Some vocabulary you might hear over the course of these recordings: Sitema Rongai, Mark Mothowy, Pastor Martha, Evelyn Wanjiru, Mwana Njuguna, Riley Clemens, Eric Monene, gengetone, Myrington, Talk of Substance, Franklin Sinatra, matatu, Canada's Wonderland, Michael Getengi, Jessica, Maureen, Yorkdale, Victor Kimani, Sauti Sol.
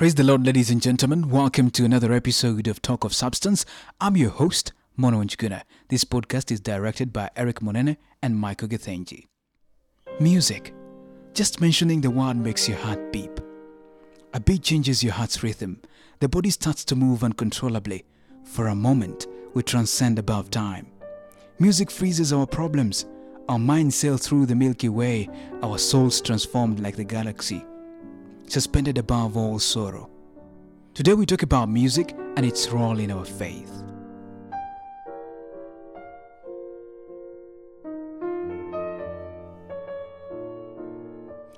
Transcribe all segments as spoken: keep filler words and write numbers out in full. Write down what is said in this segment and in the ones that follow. Praise the Lord, ladies and gentlemen. Welcome to another episode of Talk of Substance. I'm your host, Mwana Njuguna. This podcast is directed by Eric Monene and Michael Getengi. Music. Just mentioning the word makes your heart beat. A beat changes your heart's rhythm. The body starts to move uncontrollably. For a moment, we transcend above time. Music freezes our problems. Our minds sail through the Milky Way. Our souls transformed like the galaxy, suspended above all sorrow. Today we talk about music and its role in our faith.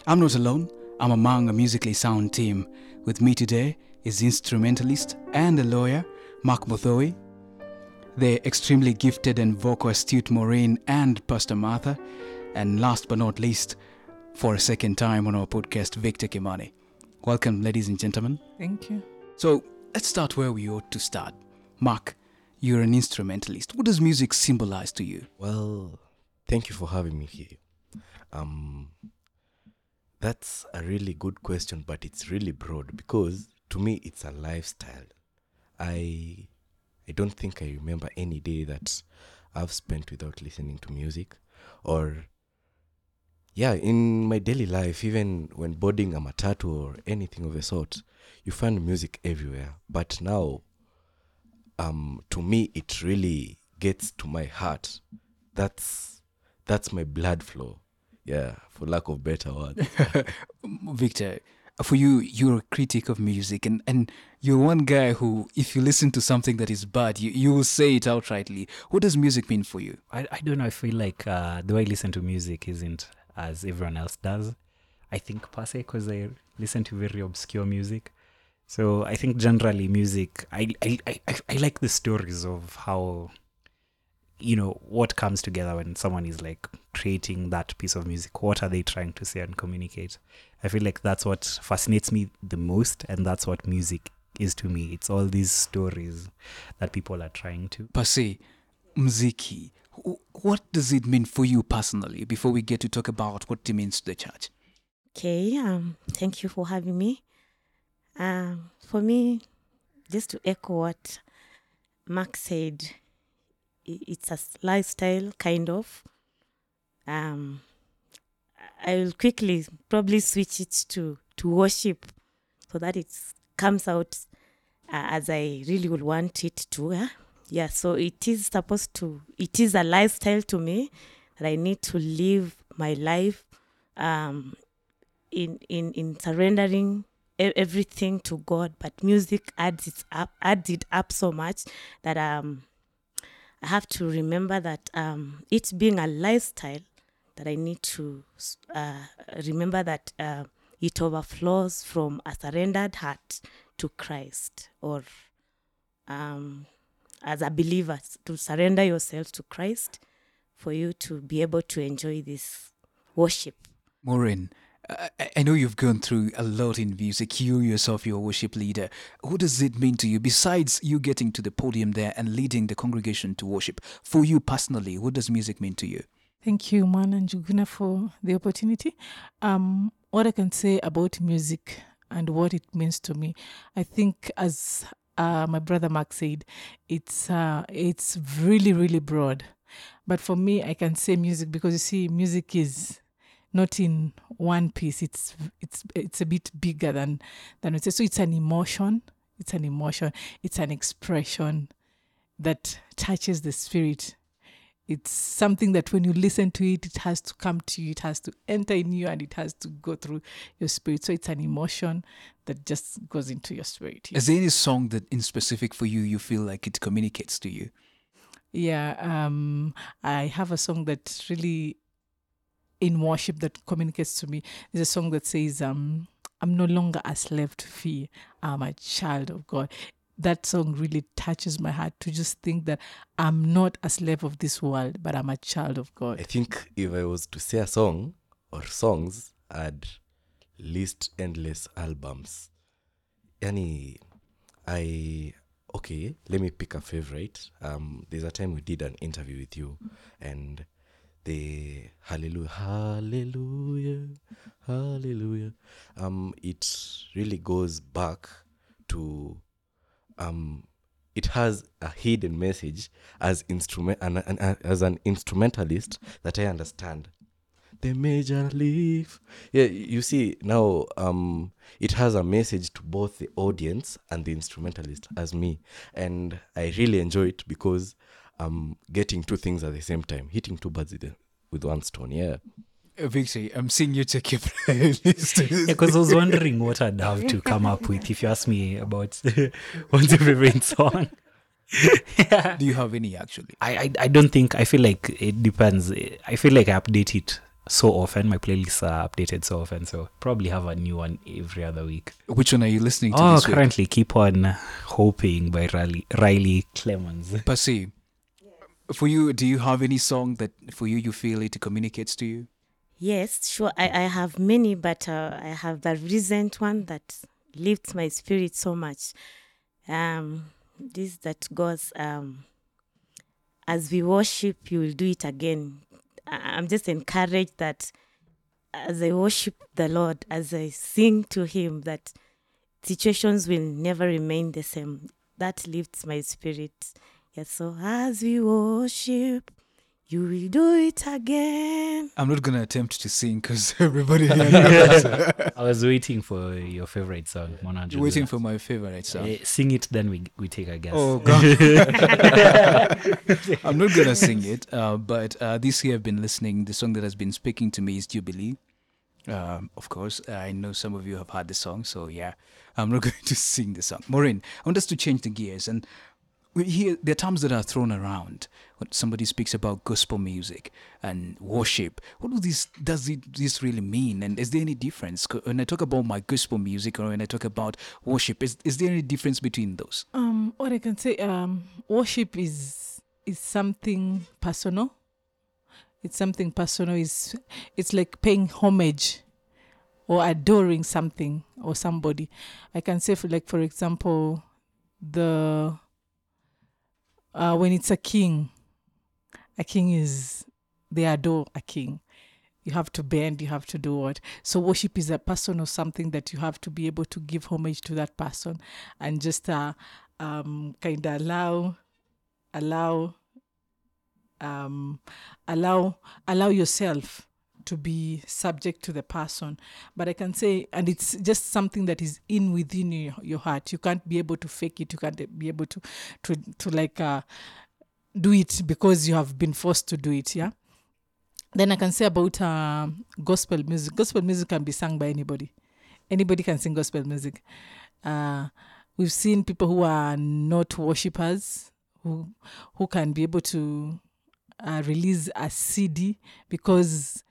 I'm not alone. I'm among a musically sound team. With me today is instrumentalist and a lawyer, Mark Mothowy, the extremely gifted and vocal astute Maureen and Pastor Martha, and last but not least, for a second time on our podcast, Victor Kimani. Welcome, ladies and gentlemen. Thank you. So let's start where we ought to start. Mark, you're an instrumentalist. What does music symbolize to you? Well, thank you for having me here. Um, that's a really good question, but it's really broad because to me it's a lifestyle. I I don't think I remember any day that I've spent without listening to music, or yeah, in my daily life, even when boarding a matatu or anything of the sort, you find music everywhere. But now, um, to me, it really gets to my heart. That's that's my blood flow, yeah, for lack of better words. Victor, for you, you're a critic of music, and, and you're one guy who, if you listen to something that is bad, you, you will say it outrightly. What does music mean for you? I, I don't know. I feel like uh, the way I listen to music isn't as everyone else does, I think, per se, because I listen to very obscure music. So I think generally music, I, I I I like the stories of how, you know, what comes together when someone is like creating that piece of music. What are they trying to say and communicate? I feel like that's what fascinates me the most, and that's what music is to me. It's all these stories that people are trying to. Per se, mziki. What does it mean for you personally before we get to talk about what it means to the church? Okay, um, thank you for having me. Um, for me, just to echo what Mark said, it's a lifestyle, kind of. Um, I'll quickly probably switch it to, to worship so that it comes out uh, as I really would want it to. Uh? Yeah, so it is supposed to, it is a lifestyle to me that I need to live my life um, in, in in surrendering everything to God. But music adds it up, adds it up so much that um, I have to remember that um, it being a lifestyle that I need to uh, remember that uh, it overflows from a surrendered heart to Christ, or Um, as a believer, to surrender yourself to Christ for you to be able to enjoy this worship. Maureen, I, I know you've gone through a lot in music. You yourself, you're a worship leader. What does it mean to you, besides you getting to the podium there and leading the congregation to worship? For you personally, what does music mean to you? Thank you, Mwana Njuguna, for the opportunity. Um, what I can say about music and what it means to me, I think as Uh, my brother Mark said, it's uh, it's really, really broad. But for me, I can say music because, you see, music is not in one piece. It's it's it's a bit bigger than, than it is. So it's an emotion. It's an emotion. It's an expression that touches the spirit. It's something that when you listen to it, it has to come to you. It has to enter in you, and it has to go through your spirit. So it's an emotion that just goes into your spirit. Is there any song that in specific for you, you feel like it communicates to you? Yeah, um, I have a song that really in worship that communicates to me. There's a song that says, um, I'm no longer a slave to fear. I'm a child of God. That song really touches my heart to just think that I'm not a slave of this world, but I'm a child of God. I think if I was to say a song or songs, I'd list endless albums. Yani, I, okay, let me pick a favorite. Um, there's a time we did an interview with you, and the hallelujah, hallelujah, hallelujah. Um, it really goes back to, um, it has a hidden message as instrument and an, as an instrumentalist that I understand. The major leaf. Yeah, you see now. Um, it has a message to both the audience and the instrumentalist, as me, and I really enjoy it because I'm getting two things at the same time, hitting two birds with, the, with one stone. Yeah. Victor, I'm seeing you check your playlist. Because yeah, I was wondering what I'd have to come up with if you ask me about what's your favorite song. Yeah. Do you have any actually? I, I I don't think, I feel like it depends. I feel like I update it so often. My playlists are updated so often, so probably have a new one every other week. Which one are you listening to? Oh, this currently week? Keep On Hoping by Riley, Riley Clemens. Pasi, for you, do you have any song that for you you feel it communicates to you? Yes, sure. I, I have many, but uh, I have the recent one that lifts my spirit so much. Um, this that goes, um, as we worship, you will do it again. I'm just encouraged that as I worship the Lord, as I sing to Him, that situations will never remain the same. That lifts my spirit. Yes, so as we worship, you will do it again. I'm not going to attempt to sing because everybody... I was waiting for your favorite song, Mwana Njuguna. You're waiting for my favorite song. Uh, sing it, then we we take a guess. Oh, God. I'm not going to sing it, uh, but uh, this year I've been listening. The song that has been speaking to me is Jubilee. Um, of course, I know some of you have heard the song, so yeah, I'm not going to sing the song. Maureen, I want us to change the gears and... We hear, there are terms that are thrown around when somebody speaks about gospel music and worship. What do this, does it, this really mean? And is there any difference? When I talk about my gospel music or when I talk about worship, is, is there any difference between those? Um, what I can say, um, worship is is something personal. It's something personal. It's, it's like paying homage or adoring something or somebody. I can say, for like, for example, the... Uh, when it's a king, a king is, they adore a king. You have to bend, you have to do what. So worship is a person or something that you have to be able to give homage to that person and just uh, um, kind of allow, allow, um, allow, allow yourself to be subject to the person. But I can say, and it's just something that is in within you, your heart. You can't be able to fake it. You can't be able to to, to like uh, do it because you have been forced to do it, yeah? Then I can say about uh, gospel music. Gospel music can be sung by anybody. Anybody can sing gospel music. Uh, we've seen people who are not worshippers who, who can be able to uh, release a C D because...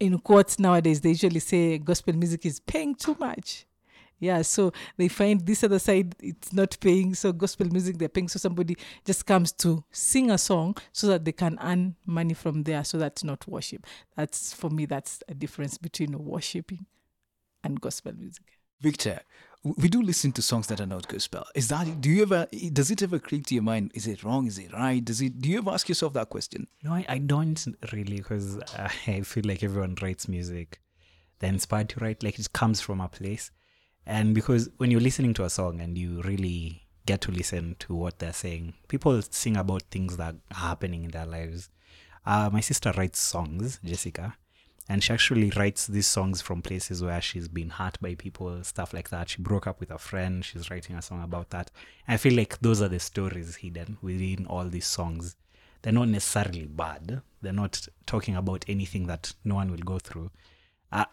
In courts nowadays, they usually say gospel music is paying too much. Yeah, so they find this other side, it's not paying. So gospel music, they're paying. So somebody just comes to sing a song so that they can earn money from there. So that's not worship. That's, for me, that's a difference between worshiping and gospel music. Victor, we do listen to songs that are not gospel. Is that, do you ever, does it ever creep to your mind? Is it wrong? Is it right? Does it, do you ever ask yourself that question? No, I, I don't really, because I feel like everyone writes music. They're inspired to write, like it comes from a place. And because when you're listening to a song and you really get to listen to what they're saying, people sing about things that are happening in their lives. Uh, my sister writes songs, Jessica. And she actually writes these songs from places where she's been hurt by people, stuff like that. She broke up with a friend. She's writing a song about that. I feel like those are the stories hidden within all these songs. They're not necessarily bad. They're not talking about anything that no one will go through. Uh,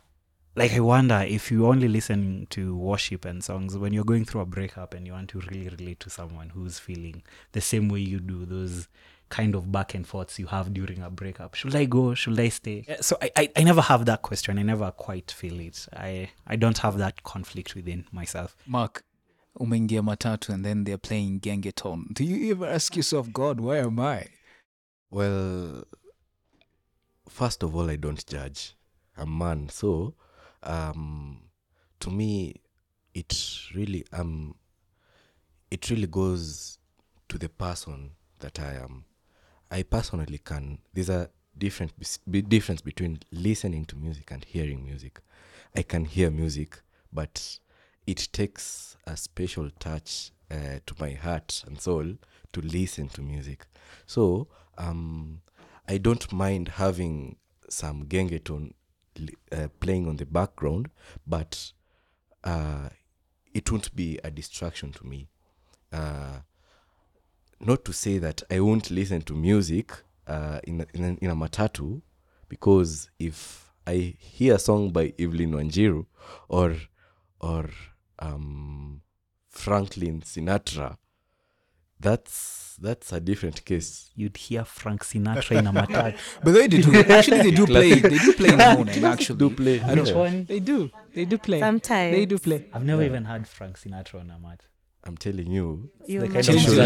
like, I wonder if you only listen to worship and songs when you're going through a breakup and you want to really relate to someone who's feeling the same way you do, those kind of back and forths you have during a breakup. Should I go? Should I stay? So I, I, I never have that question. I never quite feel it. I, I don't have that conflict within myself. Mark, umeingia matatu and then they're playing gengeton. Do you ever ask yourself, God, where am I? Well, first of all, I don't judge. I'm a man. So um, to me, it really um, it really goes to the person that I am. I personally can. These are different be, difference between listening to music and hearing music. I can hear music, but it takes a special touch uh, to my heart and soul to listen to music. So um, I don't mind having some gengetone uh, playing on the background, but uh, it won't be a distraction to me. Uh, not to say that I won't listen to music uh, in, in, in a matatu, because if I hear a song by Evelyn Wanjiru or or um, Franklin Sinatra, that's that's a different case. You'd hear Frank Sinatra in a matatu. But they do. Actually, they do play. They do play in the morning, actually. Do play. I don't Which know. One? They do. They do play. Sometimes. They do play. I've never yeah. even heard Frank Sinatra on a matatu. I'm telling you, you the kind of music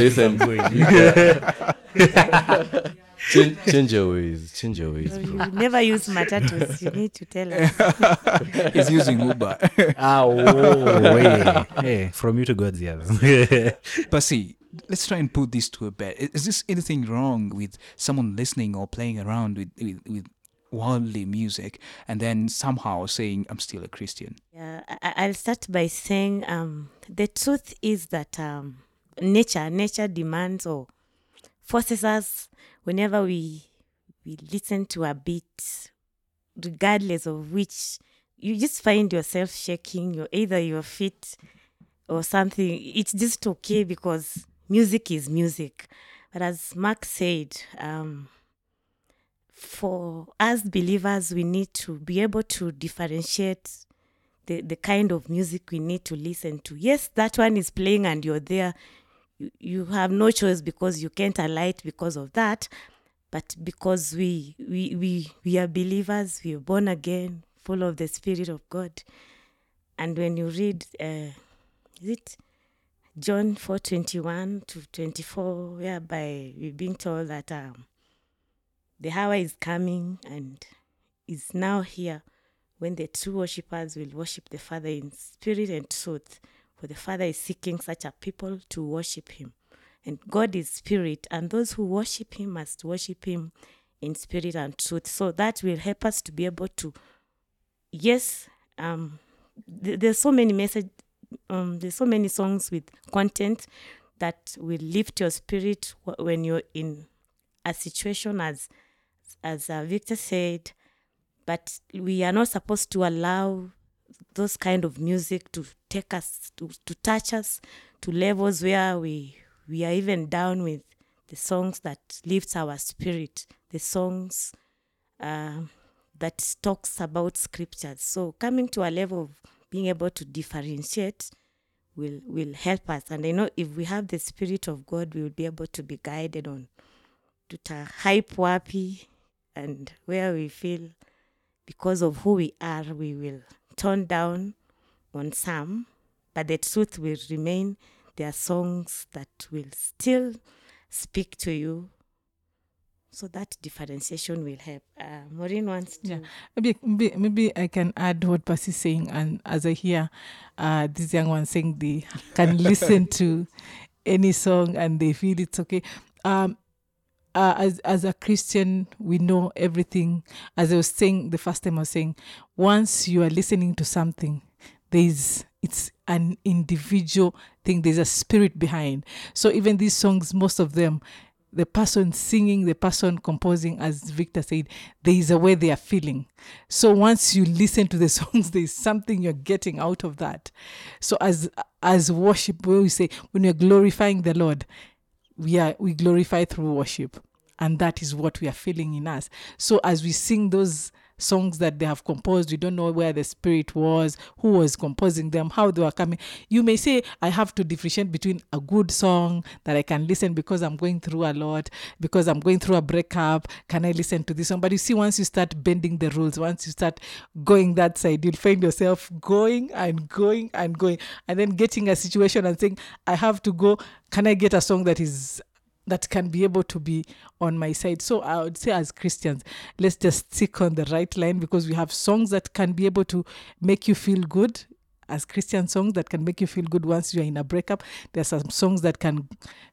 listen. Listen. change, change your ways, change your ways. Bro. You never use matatus, you need to tell us. He's using Uber. Ah, oh, hey. Hey, from you to God's ears. Percy, let's try and put this to a bed. Is there anything wrong with someone listening or playing around with, with, with worldly music and then somehow saying, I'm still a Christian? Yeah, I, I'll start by saying um, the truth is that um, nature, nature demands or forces us, whenever we we listen to a beat, regardless of which, you just find yourself shaking your either your feet or something. It's just okay because music is music. But as Mark said, um, for us believers, we need to be able to differentiate the, the kind of music we need to listen to. Yes, that one is playing and you're there. You have no choice because you can't alight because of that. But because we we we, we are believers, we are born again, full of the Spirit of God. And when you read, uh, is it John four twenty-one to twenty-four, whereby we're being told that um, the hour is coming and is now here when the true worshippers will worship the Father in spirit and truth. For the Father is seeking such a people to worship him. And God is spirit, and those who worship him must worship him in spirit and truth. So that will help us to be able to, yes, um, th- there's so many message, um, there's so many songs with content that will lift your spirit w- when you're in a situation, as, as uh, Victor said, but we are not supposed to allow those kind of music to take us, to, to touch us to levels where we we are even down with the songs that lifts our spirit, the songs uh, that talks about scriptures. So coming to a level of being able to differentiate will will help us. And I know if we have the Spirit of God, we will be able to be guided on to hype wapi and where we feel because of who we are, we will tone down on some, but the truth will remain. There are songs that will still speak to you. So that differentiation will help. Uh, Maureen wants to... Yeah. Maybe, maybe maybe I can add what Percy's saying. And as I hear uh, this young one saying they can listen to any song and they feel it's okay. Um, Uh, as as a Christian, we know everything. As I was saying the first time, I was saying once you are listening to something, there's it's an individual thing. There's a spirit behind. So even these songs, most of them, the person singing, the person composing, as Victor said, there is a way they are feeling. So once you listen to the songs, there's something you're getting out of that. So as as worship, where we say when you're glorifying the Lord, we are we glorify through worship, and that is what we are feeling in us. So as we sing those songs that they have composed, we don't know where the spirit was, who was composing them, how they were coming. You may say, I have to differentiate between a good song that I can listen because I'm going through a lot, because I'm going through a breakup, can I listen to this song? But you see, once you start bending the rules, once you start going that side, you'll find yourself going and going and going, and then getting a situation and saying, I have to go, can I get a song that is that can be able to be on my side. So I would say as Christians, let's just stick on the right line because we have songs that can be able to make you feel good as Christian songs that can make you feel good once you're in a breakup. There are some songs that can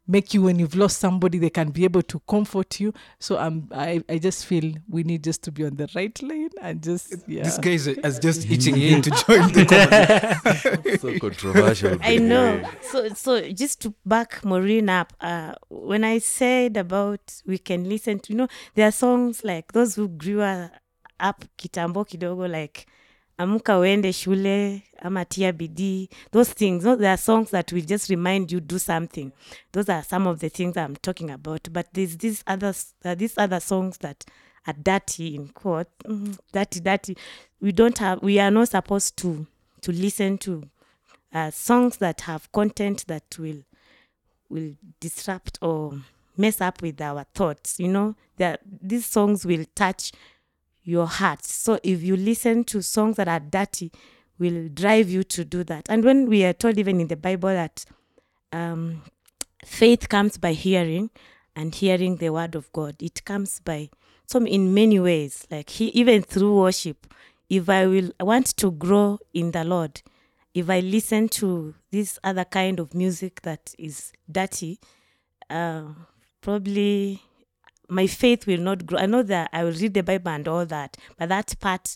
make you, when you've lost somebody, they can be able to comfort you. So um, I, I just feel we need just to be on the right lane and just, yeah. This guy is, is just itching in to join the conversation. So controversial. I know. So, so just to back Maureen up, uh, when I said about we can listen to, you know, there are songs like those who grew up kitambo kidogo, like Amuka Wende Shule, Amatia Bidi, those things. Those are songs that will just remind you, do something. Those are some of the things I'm talking about. But there's these other, uh, these other songs that are dirty, in quote, mm, dirty, dirty. We don't have, we are not supposed to, to listen to uh, songs that have content that will, will disrupt or mess up with our thoughts. You know, that these songs will touch your heart. So if you listen to songs that are dirty, will drive you to do that. And when we are told even in the Bible that um, faith comes by hearing, and hearing the word of God, it comes by some in many ways, like he, even through worship. If I will I want to grow in the Lord, if I listen to this other kind of music that is dirty, uh, probably my faith will not grow. I know that I will read the Bible and all that, but that part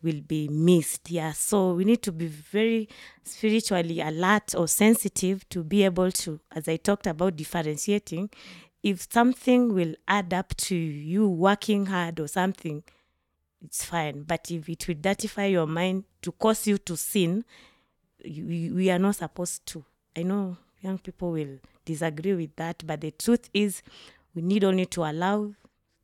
will be missed. Yeah, so we need to be very spiritually alert or sensitive to be able to, as I talked about differentiating, if something will add up to you working hard or something, it's fine. But if it will dirtify your mind to cause you to sin, you, we are not supposed to. I know young people will disagree with that, but the truth is, we need only to allow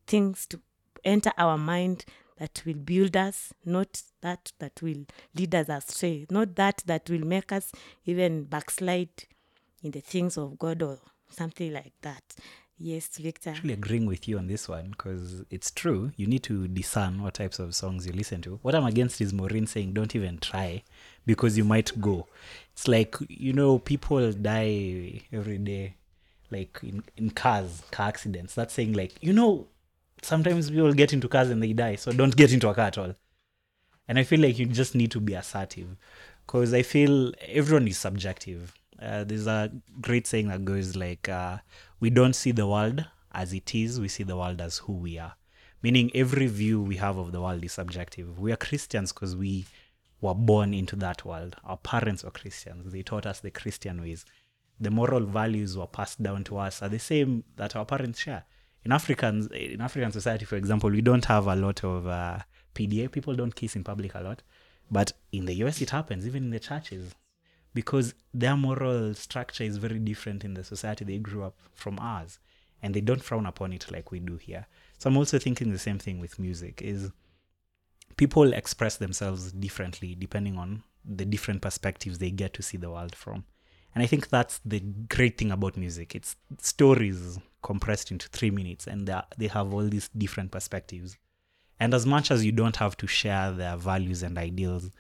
things to enter our mind that will build us, not that that will lead us astray, not that that will make us even backslide in the things of God or something like that. Yes, Victor. I'm actually agreeing with you on this one, because it's true. You need to discern what types of songs you listen to. What I'm against is Maureen saying, don't even try, because you might go. It's like, you know, people die every day, like in, in cars, car accidents. That's saying like, you know, sometimes people get into cars and they die, so don't get into a car at all. And I feel like you just need to be assertive, because I feel everyone is subjective. Uh, there's a great saying that goes like, uh, we don't see the world as it is, we see the world as who we are. Meaning every view we have of the world is subjective. We are Christians because we were born into that world. Our parents were Christians. They taught us the Christian ways. The moral values were passed down to us are the same that our parents share. In Africans, in African society, for example, we don't have a lot of uh, P D A. People don't kiss in public a lot. But in the U S, it happens, even in the churches, because their moral structure is very different in the society they grew up from ours. And they don't frown upon it like we do here. So I'm also thinking the same thing with music, is people express themselves differently depending on the different perspectives they get to see the world from. And I think that's the great thing about music. It's stories compressed into three minutes, and they have all these different perspectives. And as much as you don't have to share their values and ideals,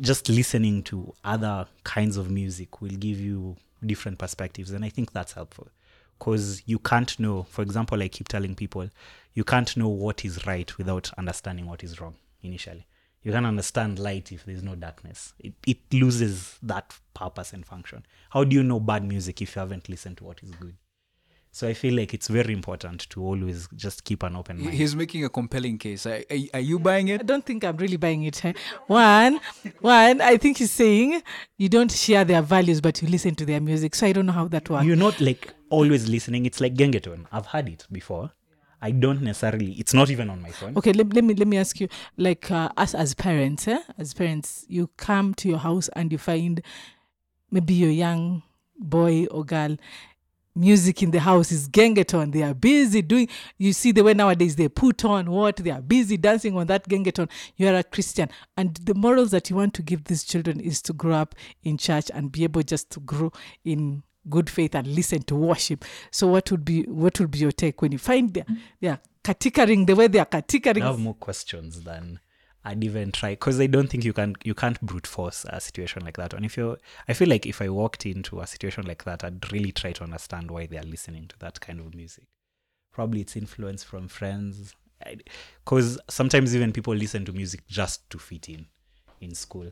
just listening to other kinds of music will give you different perspectives. And I think that's helpful, because you can't know, for example, I keep telling people, you can't know what is right without understanding what is wrong initially. You can understand light if there's no darkness. It it loses that purpose and function. How do you know bad music if you haven't listened to what is good? So I feel like it's very important to always just keep an open mind. He's making a compelling case. Are, are you buying it? I don't think I'm really buying it. One, one, I think he's saying you don't share their values, but you listen to their music. So I don't know how that works. You're not like always listening. It's like gengeton. I've heard it before. I don't necessarily, it's not even on my phone. Okay, let, let me let me ask you, like uh, us as parents, eh? as parents, you come to your house and you find maybe your young boy or girl, music in the house is gengeton. They are busy doing, you see the way nowadays they put on what, they are busy dancing on that gengeton. You are a Christian. And the morals that you want to give these children is to grow up in church and be able just to grow in good faith and listen to worship. So what would be what would be your take when you find they are, they are categorizing the way they are categorizing? I have more questions than I'd even try, because I don't think you can you can't brute force a situation like that. And if you, I feel like if I walked into a situation like that, I'd really try to understand why they are listening to that kind of music. Probably it's influence from friends, because sometimes even people listen to music just to fit in in school.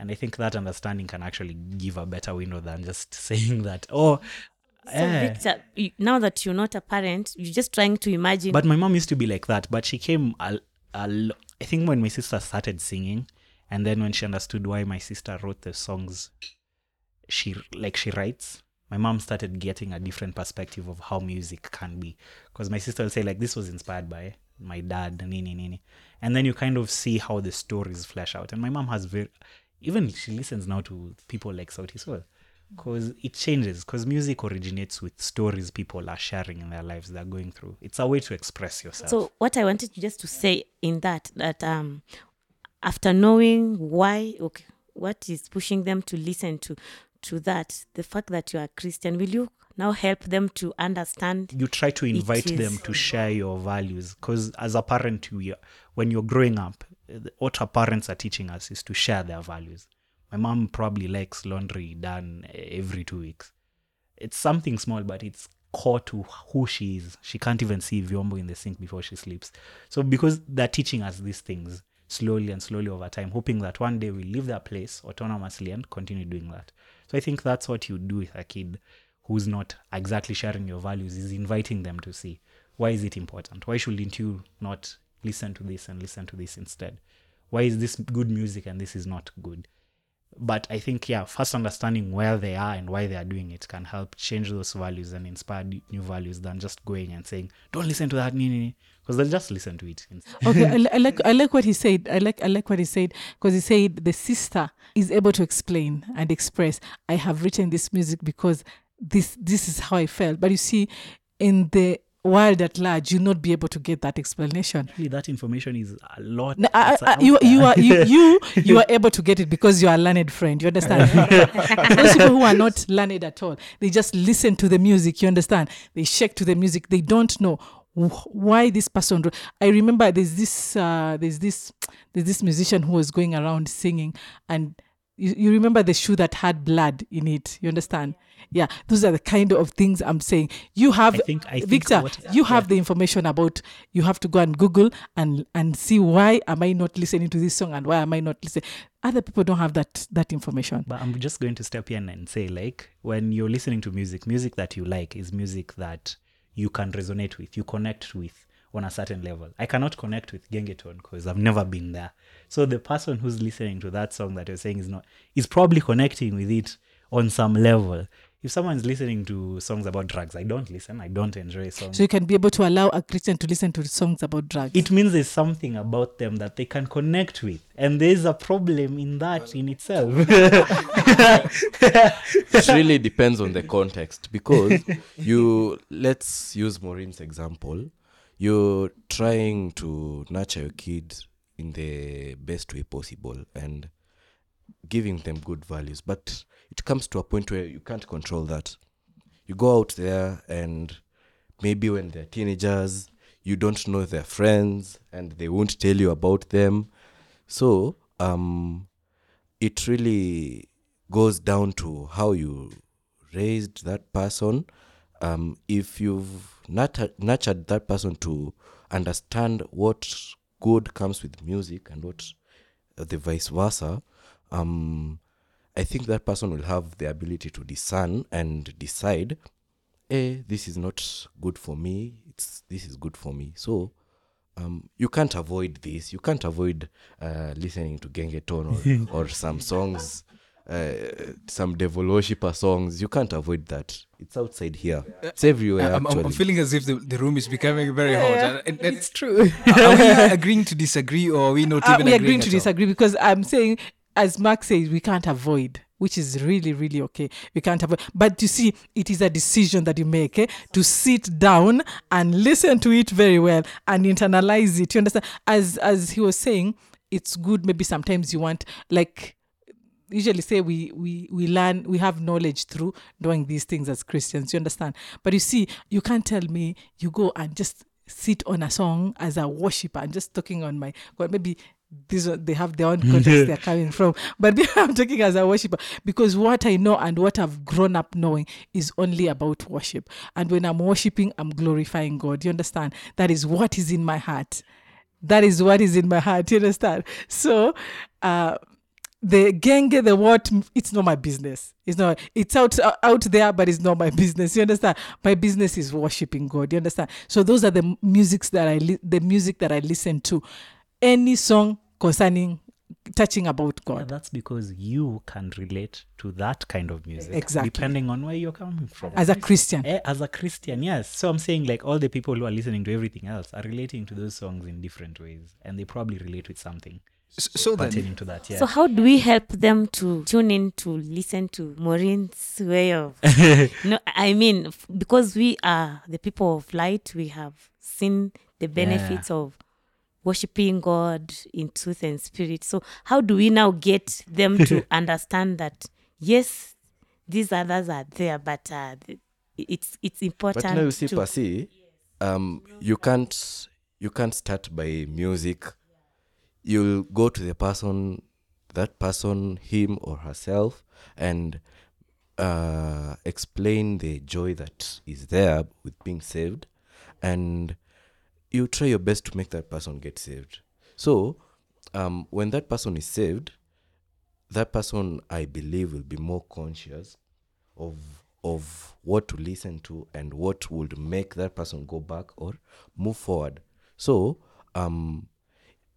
And I think that understanding can actually give a better window than just saying that, oh, So eh. Victor, you, now that you're not a parent, you're just trying to imagine. But my mom used to be like that. But she came, a, a, I think when my sister started singing, and then when she understood why my sister wrote the songs, she like she writes, my mom started getting a different perspective of how music can be. Because my sister will say, like, this was inspired by my dad, nini, nini. And then you kind of see how the stories flesh out. And my mom has very, even she listens now to people like Sauti Sol. Because it changes, because music originates with stories people are sharing in their lives, they're going through. It's a way to express yourself. So what I wanted just to say in that, that um, after knowing why, okay, what is pushing them to listen to, to that, the fact that you are Christian, will you now help them to understand? You try to invite them to share your values, because as a parent, we are, when you're growing up, what our parents are teaching us is to share their values. My mom probably likes laundry done every two weeks. It's something small, but it's core to who she is. She can't even see vyombo in the sink before she sleeps. So because they're teaching us these things slowly and slowly over time, hoping that one day we'll leave that place autonomously and continue doing that. So I think that's what you do with a kid who's not exactly sharing your values, is inviting them to see, why is it important? Why shouldn't you not listen to this and listen to this instead? Why is this good music and this is not good? But I think, yeah, first understanding where they are and why they are doing it can help change those values and inspire new values than just going and saying, don't listen to that, because they'll just listen to it. Okay, I, I like I like what he said. I like I like what he said, because he said the sister is able to explain and express, I have written this music because this this is how I felt. But you see, in the world at large, you'll not be able to get that explanation. Actually, that information is a lot. No, I, I, you, you, are, you, you, you are able to get it because you are a learned friend. You understand? Those people who are not learned at all, they just listen to the music. You understand? They shake to the music. They don't know why this person wrote. I remember there's this, uh, there's this, there's this musician who was going around singing, and you, you remember the shoe that had blood in it. You understand? Yeah, those are the kind of things I'm saying. You have, I think, I think Victor, what, you have the information about, you have to go and Google and, and see, why am I not listening to this song and why am I not listening? Other people don't have that, that information. But I'm just going to step in and say, like, when you're listening to music, music that you like is music that you can resonate with, you connect with on a certain level. I cannot connect with Gengeton because I've never been there. So the person who's listening to that song that you're saying is not, is probably connecting with it on some level. If someone's listening to songs about drugs, I don't listen. I don't enjoy songs. So you can be able to allow a Christian to listen to songs about drugs. It means there's something about them that they can connect with. And there's a problem in that in itself. It really depends on the context. Because you, let's use Maureen's example. You're trying to nurture your kids in the best way possible and giving them good values. But it comes to a point where you can't control that. You go out there and maybe when they're teenagers, you don't know their friends and they won't tell you about them. So um, it really goes down to how you raised that person. Um, if you've nat- nurtured that person to understand what good comes with music and what uh, the vice versa, um, I think that person will have the ability to discern and decide, eh, this is not good for me, it's this is good for me. So um, you can't avoid this. You can't avoid uh, listening to Gengeton or, or some songs, uh, some devil worshiper songs. You can't avoid that. It's outside here. It's everywhere, I'm, actually. I'm feeling as if the, the room is becoming very hot. Yeah, and, and it's true. Are we agreeing to disagree or are we not uh, even we agreeing? We're agreeing to all? disagree because I'm saying... As Mark says, we can't avoid, which is really, really okay. We can't avoid. But you see, it is a decision that you make eh, to sit down and listen to it very well and internalize it. You understand? As as he was saying, it's good. Maybe sometimes you want, like, usually say we, we, we learn, we have knowledge through doing these things as Christians. You understand? But you see, you can't tell me you go and just sit on a song as a worshiper and just talking on my, well, maybe... These are, they have their own context they're coming from. But I'm talking as a worshiper because what I know and what I've grown up knowing is only about worship. And when I'm worshiping, I'm glorifying God. You understand? That is what is in my heart. That is what is in my heart. You understand? So uh, the genge, the what, it's not my business. It's not, it's out out there, but it's not my business. You understand? My business is worshiping God. You understand? So those are the musics that I li- the music that I listen to. Any song concerning touching about God. Yeah, that's because you can relate to that kind of music. Exactly. Depending on where you're coming from. As a Christian. As a Christian, yes. So I'm saying, like, all the people who are listening to everything else are relating to those songs in different ways. And they probably relate with something. So, so, then, to that, yeah. So how do we help them to tune in to listen to Maureen's way of... no, I mean, f- because we are the people of light, we have seen the benefits yeah. of worshipping God in truth and spirit. So how do we now get them to understand that, yes, these others are there, but uh, it's it's important. But now you see, to, per se, um, you can't you can't start by music. You'll go to the person, that person, him or herself, and uh, explain the joy that is there with being saved. And you try your best to make that person get saved. So um, when that person is saved, that person, I believe, will be more conscious of of what to listen to and what would make that person go back or move forward. So, um.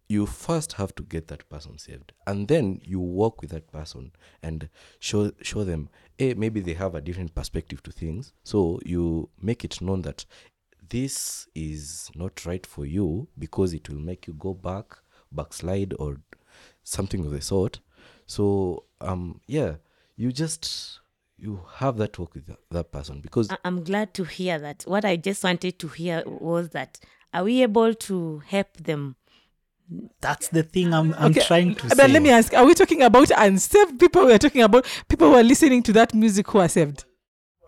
you first have to get that person saved, and then you walk with that person and show show them, hey, maybe they have a different perspective to things. So you make it known that this is not right for you because it will make you go back, backslide or something of the sort. So, um, yeah, you just... you have that talk with that person because... I'm glad to hear that. What I just wanted to hear was that, are we able to help them? That's the thing I'm, I'm okay. trying to but say. But let me ask, are we talking about unsaved people? We are talking about people who are listening to that music who are saved.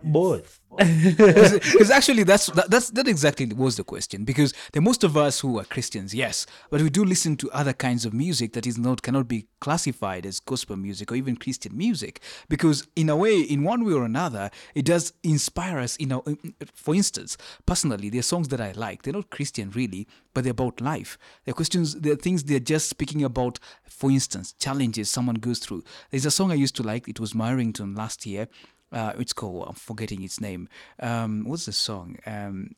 Both. Because actually, that's that, that's that exactly was the question. Because the most of us who are Christians, yes, but we do listen to other kinds of music that is not cannot be classified as gospel music or even Christian music. Because in a way, in one way or another, it does inspire us. You know, for instance, personally, there are songs that I like. They're not Christian really, but they're about life. They're questions. They're things they're just speaking about. For instance, challenges someone goes through. There's a song I used to like. It was Myrington last year. Uh, it's called, I'm forgetting its name. Um, what's the song? Um,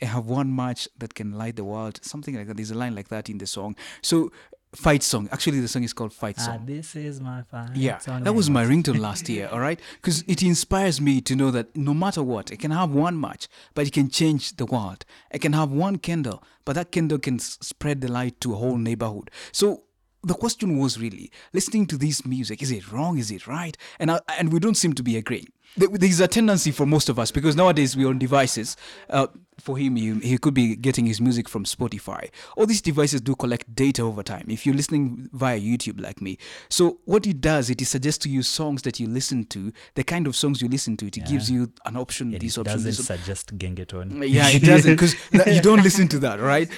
I have one match that can light the world. Something like that. There's a line like that in the song. So, fight song. Actually, the song is called Fight Song. Ah, this is my fight yeah, song. Yeah, that was my ringtone last year, all right? Because it inspires me to know that no matter what, I can have one match, but it can change the world. I can have one candle, but that candle can s- spread the light to a whole neighborhood. So, the question was really, listening to this music, is it wrong? Is it right? And I, and we don't seem to be agreeing. There's a tendency for most of us, because nowadays we're on devices. Uh, for him, he, he could be getting his music from Spotify. All these devices do collect data over time, if you're listening via YouTube like me. So what it does, it suggests to you songs that you listen to, the kind of songs you listen to. It yeah. gives you an option, yeah, this option. It doesn't option. suggest gengetone. Yeah, it doesn't, because you don't listen to that, right?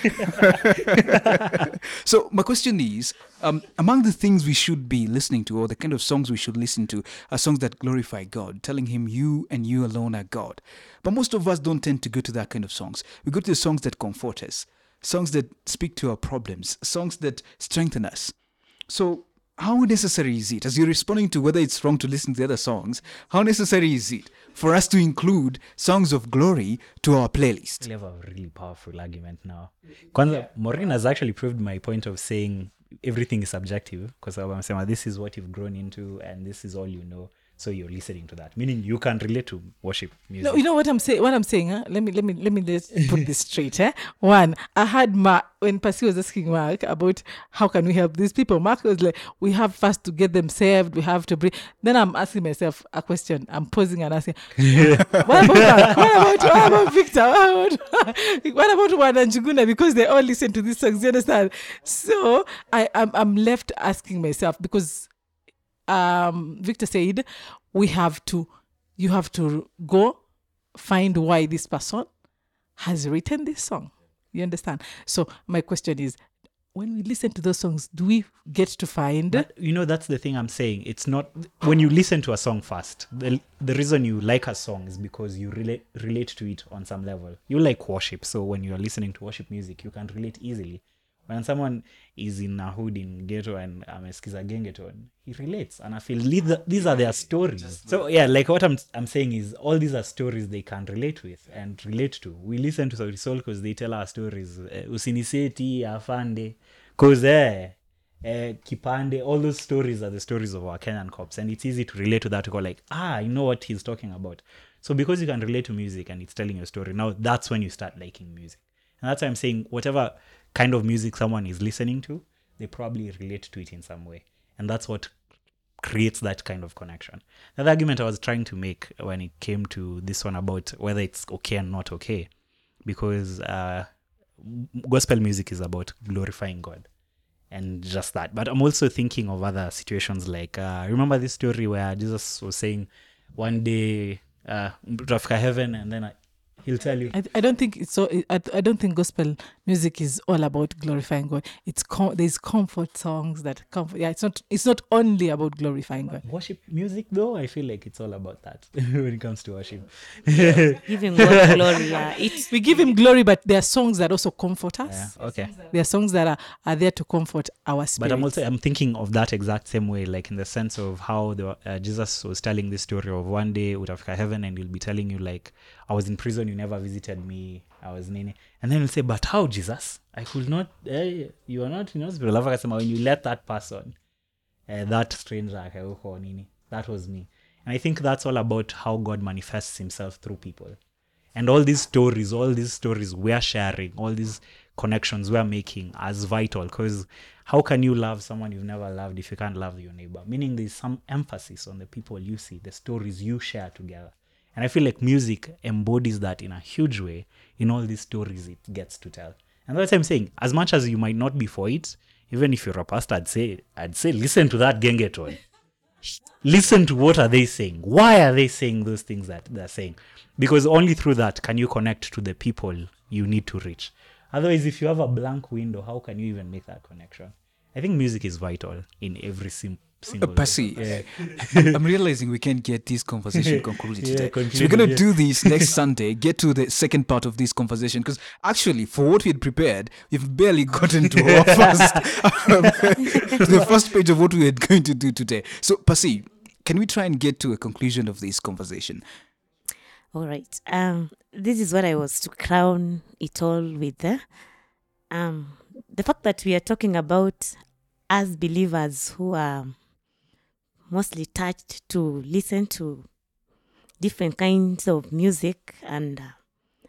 So my question is, um, among the things we should be listening to, or the kind of songs we should listen to, are songs that glorify God, telling him you and you alone are God. But most of us don't tend to go to that kind of songs. We go to the songs that comfort us, songs that speak to our problems, songs that strengthen us. So how necessary is it, as you're responding to whether it's wrong to listen to the other songs, how necessary is it for us to include songs of glory to our playlist? We have a really powerful argument now. Kwanza, Maureen has actually proved my point of saying everything is subjective, because I'm saying this is what you've grown into and this is all you know. So you're listening to that, meaning you can relate to worship music. No, you know what I'm saying. What I'm saying, huh? Let me let me let me put this straight. Eh? One, I had Mark when Pasi was asking Mark about how can we help these people. Mark was like, we have first to get them saved. We have to bring. Then I'm asking myself a question. I'm posing and asking, yeah. what about Mark? What about, what about Victor? What about what about Mwana Njuguna? Because they all listen to these songs. You understand? So I I'm, I'm left asking myself, because Um, Victor said, we have to, you have to go find why this person has written this song. You understand? So my question is, when we listen to those songs, do we get to find... But, you know, that's the thing I'm saying. It's not... When you listen to a song first, the, the reason you like a song is because you relate relate to it on some level. You like worship. So when you're listening to worship music, you can relate easily. When someone is in a hood in ghetto and amesikiza gengeton, he relates and I feel these are their stories. So yeah, like what I'm I'm saying is all these are stories they can relate with and relate to. We listen to Sauti Sol because they tell our stories. Usiniseti, afande, cause eh, kipande. All those stories are the stories of our Kenyan cops, and it's easy to relate to that. To go like, ah, I know what he's talking about. So because you can relate to music and it's telling your story, now that's when you start liking music. And that's why I'm saying whatever kind of music someone is listening to, they probably relate to it in some way. And that's what creates that kind of connection. Now, the argument I was trying to make when it came to this one about whether it's okay and not okay, because uh, gospel music is about glorifying God and just that. But I'm also thinking of other situations like, uh, remember this story where Jesus was saying one day, uh, Rafika heaven, and then I, he'll tell you. I, I don't think it's so. I, I don't think gospel music is all about glorifying God. It's com- there's comfort songs that comfort. Yeah, it's not. It's not only about glorifying God. Worship music, though, I feel like it's all about that when it comes to worship. Yeah. Give him God glory. Yeah. It's, we give him glory, but there are songs that also comfort us. Yeah, okay. There are songs that are, are there to comfort our spirit. But I'm also I'm thinking of that exact same way, like in the sense of how the, uh, Jesus was telling this story of one day utafika heaven and he'll be telling you like, I was in prison. You never visited me. I was nene. And then he'll say, but how, Jesus? I could not, eh, you are not in hospital. When you let that person, eh, that stranger, that was me. And I think that's all about how God manifests himself through people. And all these stories, all these stories we're sharing, all these connections we're making as vital, because how can you love someone you've never loved if you can't love your neighbor? Meaning there's some emphasis on the people you see, the stories you share together. And I feel like music embodies that in a huge way in all these stories it gets to tell. And that's what I'm saying. As much as you might not be for it, even if you're a pastor, I'd say, I'd say, listen to that gengeton. Listen to what are they saying? Why are they saying those things that they're saying? Because only through that can you connect to the people you need to reach. Otherwise, if you have a blank window, how can you even make that connection? I think music is vital in every simple. Uh, Percy, yeah. I'm realizing we can't get this conversation concluded yeah, today. Continue, so we're going to yeah. do this next Sunday, get to the second part of this conversation, because actually, for what we had prepared, we've barely gotten to our first, um, the first page of what we were going to do today. So, Percy, can we try and get to a conclusion of this conversation? All right. Um, this is what I was to crown it all with. Uh, um, the fact that we are talking about as believers who are mostly touched to listen to different kinds of music. And uh,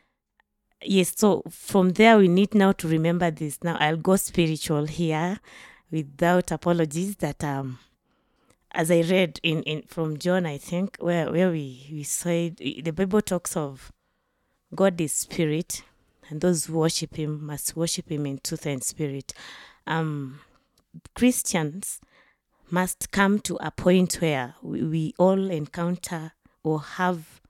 yes, so from there we need now to remember this. Now I'll go spiritual here without apologies that um, as I read in, in from John, I think, where, where we, we saw it, the Bible talks of God is spirit and those who worship him must worship him in truth and spirit. Um, Christians must come to a point where we, we all encounter or have,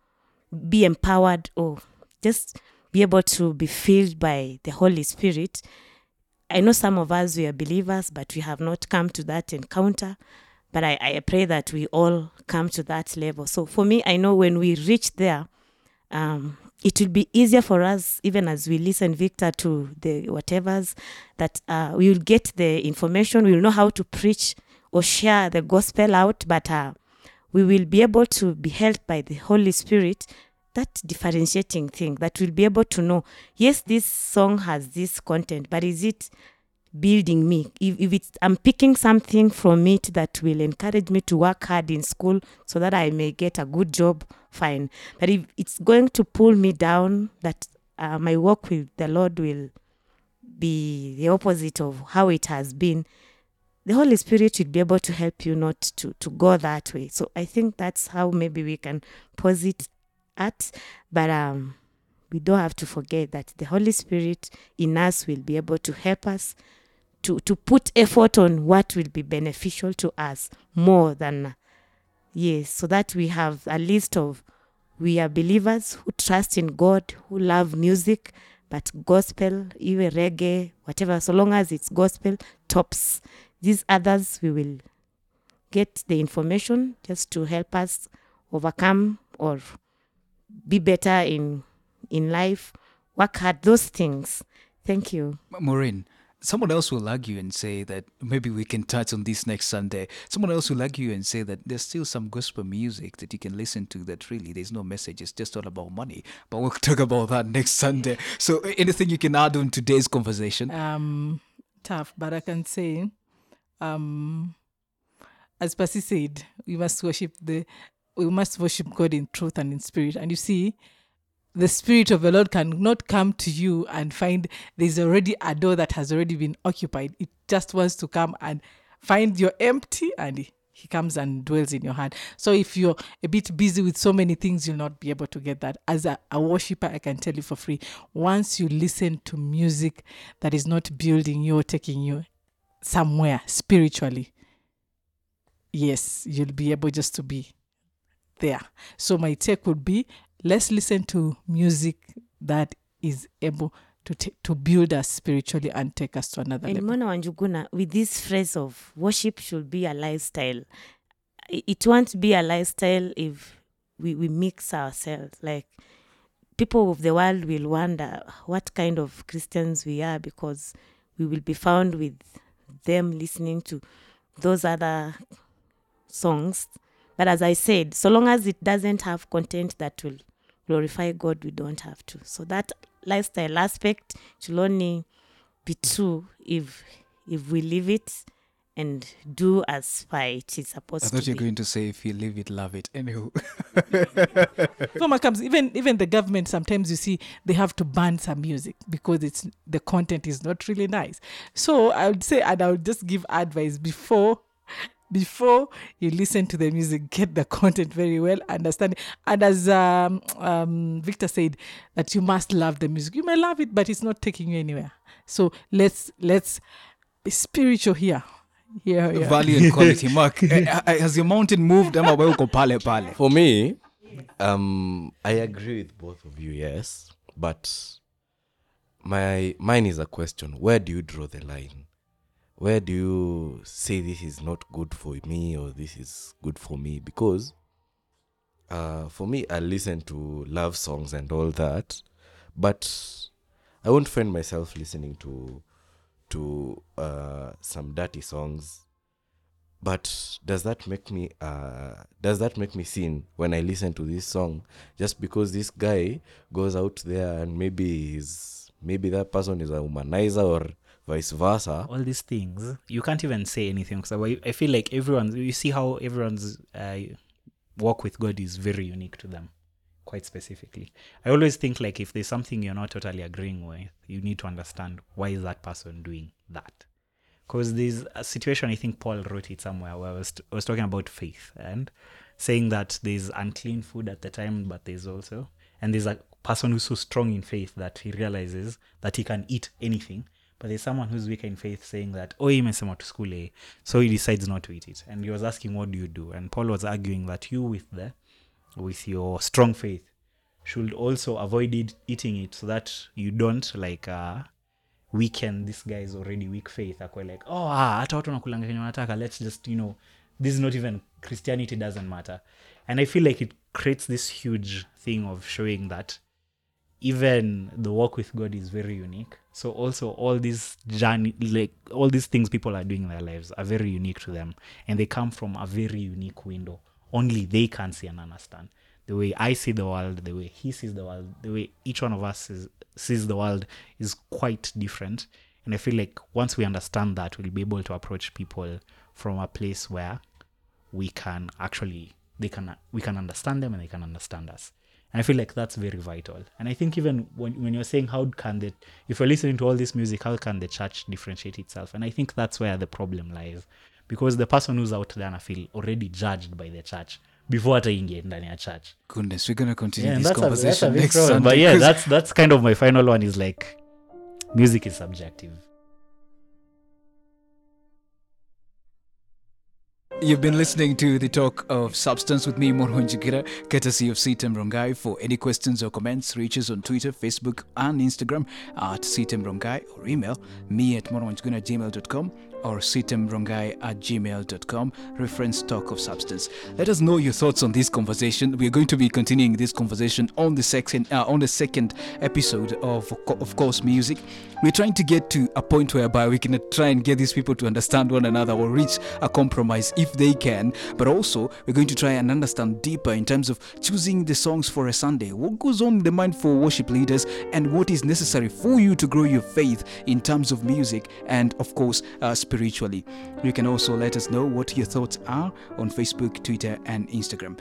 be empowered or just be able to be filled by the Holy Spirit. I know some of us, we are believers, but we have not come to that encounter. But I, I pray that we all come to that level. So for me, I know when we reach there, um, it will be easier for us, even as we listen, Victor, to the whatevers, that uh, we will get the information, we will know how to preach or share the gospel out, but uh, we will be able to be helped by the Holy Spirit, that differentiating thing, that we'll be able to know, yes, this song has this content, but is it building me? If, if it's, I'm picking something from it that will encourage me to work hard in school so that I may get a good job, fine. But if it's going to pull me down, that uh, my walk with the Lord will be the opposite of how it has been, the Holy Spirit will be able to help you not to, to go that way. So I think that's how maybe we can pause it at. But um, we don't have to forget that the Holy Spirit in us will be able to help us to, to put effort on what will be beneficial to us more than, yes, so that we have a list of, we are believers who trust in God, who love music, but gospel, even reggae, whatever, so long as it's gospel, tops. These others, we will get the information just to help us overcome or be better in in life, work hard, those things. Thank you. Maureen, someone else will argue and say that maybe we can touch on this next Sunday. Someone else will argue and say that there's still some gospel music that you can listen to that really there's no message. It's just all about money. But we'll talk about that next Sunday. So anything you can add on today's conversation? Um, tough, but I can say, um, as Pastor said, we must worship the, we must worship God in truth and in spirit. And you see, the Spirit of the Lord cannot come to you and find there's already a door that has already been occupied. It just wants to come and find your empty, and He comes and dwells in your heart. So if you're a bit busy with so many things, you'll not be able to get that. As a, a worshiper, I can tell you for free, once you listen to music that is not building you or taking you somewhere spiritually, yes, you'll be able just to be there. So my take would be, let's listen to music that is able to t- to build us spiritually and take us to another and level. And Mwana Njuguna, with this phrase of worship should be a lifestyle. It won't be a lifestyle if we, we mix ourselves. Like, people of the world will wonder what kind of Christians we are, because we will be found with them listening to those other songs. But as I said, so long as it doesn't have content that will glorify God, we don't have to. So that lifestyle aspect should only be true if if we live it and do as far it is supposed to be. I thought you were going to say, if you live it, love it. Anywho. comes, even, even the government, sometimes you see, they have to ban some music because it's the content is not really nice. So I would say, and I would just give advice before... Before you listen to the music, get the content very well, understand it. And as um, um, Victor said, that you must love the music. You may love it, but it's not taking you anywhere. So let's let's be spiritual here. Yeah, yeah. Value and quality. Mark, has your mountain moved? For me, um, I agree with both of you, yes. But my mine is a question. Where do you draw the line? Where do you say this is not good for me or this is good for me? Because uh, for me, I listen to love songs and all that, but I won't find myself listening to to uh, some dirty songs. But does that make me uh, does that make me sin when I listen to this song? Just because this guy goes out there and maybe he's, maybe that person is a womanizer or vice versa. All these things, you can't even say anything. So I feel like everyone's, you see how everyone's uh, walk with God is very unique to them, quite specifically. I always think like if there's something you're not totally agreeing with, you need to understand why is that person doing that. Because there's a situation, I think Paul wrote it somewhere, where I was, t- I was talking about faith and saying that there's unclean food at the time, but there's also, and there's a person who's so strong in faith that he realizes that he can eat anything. But there's someone who's weak in faith saying that, oh, he must to school, eh? So he decides not to eat it. And he was asking, what do you do? And Paul was arguing that you with the, with your strong faith should also avoid it, eating it so that you don't like uh, weaken this guy's already weak faith. Like, oh, ah, let's just, you know, this is not even, Christianity doesn't matter. And I feel like it creates this huge thing of showing that even the walk with God is very unique. So also all these journey, like all these things people are doing in their lives are very unique to them. And they come from a very unique window. Only they can see and understand. The way I see the world, the way he sees the world, the way each one of us is, sees the world is quite different. And I feel like once we understand that, we'll be able to approach people from a place where we can actually, they can, we can understand them and they can understand us. And I feel like that's very vital. And I think even when, when you're saying how can the, if you're listening to all this music, how can the church differentiate itself? And I think that's where the problem lies. Because the person who's out there, I feel, already judged by the church before they get in their church. Goodness, we're going to continue yeah, this conversation a, next problem. Sunday. But yeah, that's, that's kind of my final one is like, music is subjective. You've been listening to the Talk of Substance with me, Mwana Njuguna, courtesy of Sitema Rongai. For any questions or comments, reach us on Twitter, Facebook, and Instagram at Sitema Rongai, or email me at mwana njuguna at gmail dot com. or sitem rongai at gmail dot com, reference Talk of Substance. Let us know your thoughts on this conversation. We are going to be continuing this conversation on the second, uh, on the second episode of, of course, music. We're trying to get to a point whereby we can try and get these people to understand one another or reach a compromise if they can. But also, we're going to try and understand deeper in terms of choosing the songs for a Sunday. What goes on in the mind for worship leaders and what is necessary for you to grow your faith in terms of music and, of course, uh, spiritually. You can also let us know what your thoughts are on Facebook, Twitter, and Instagram.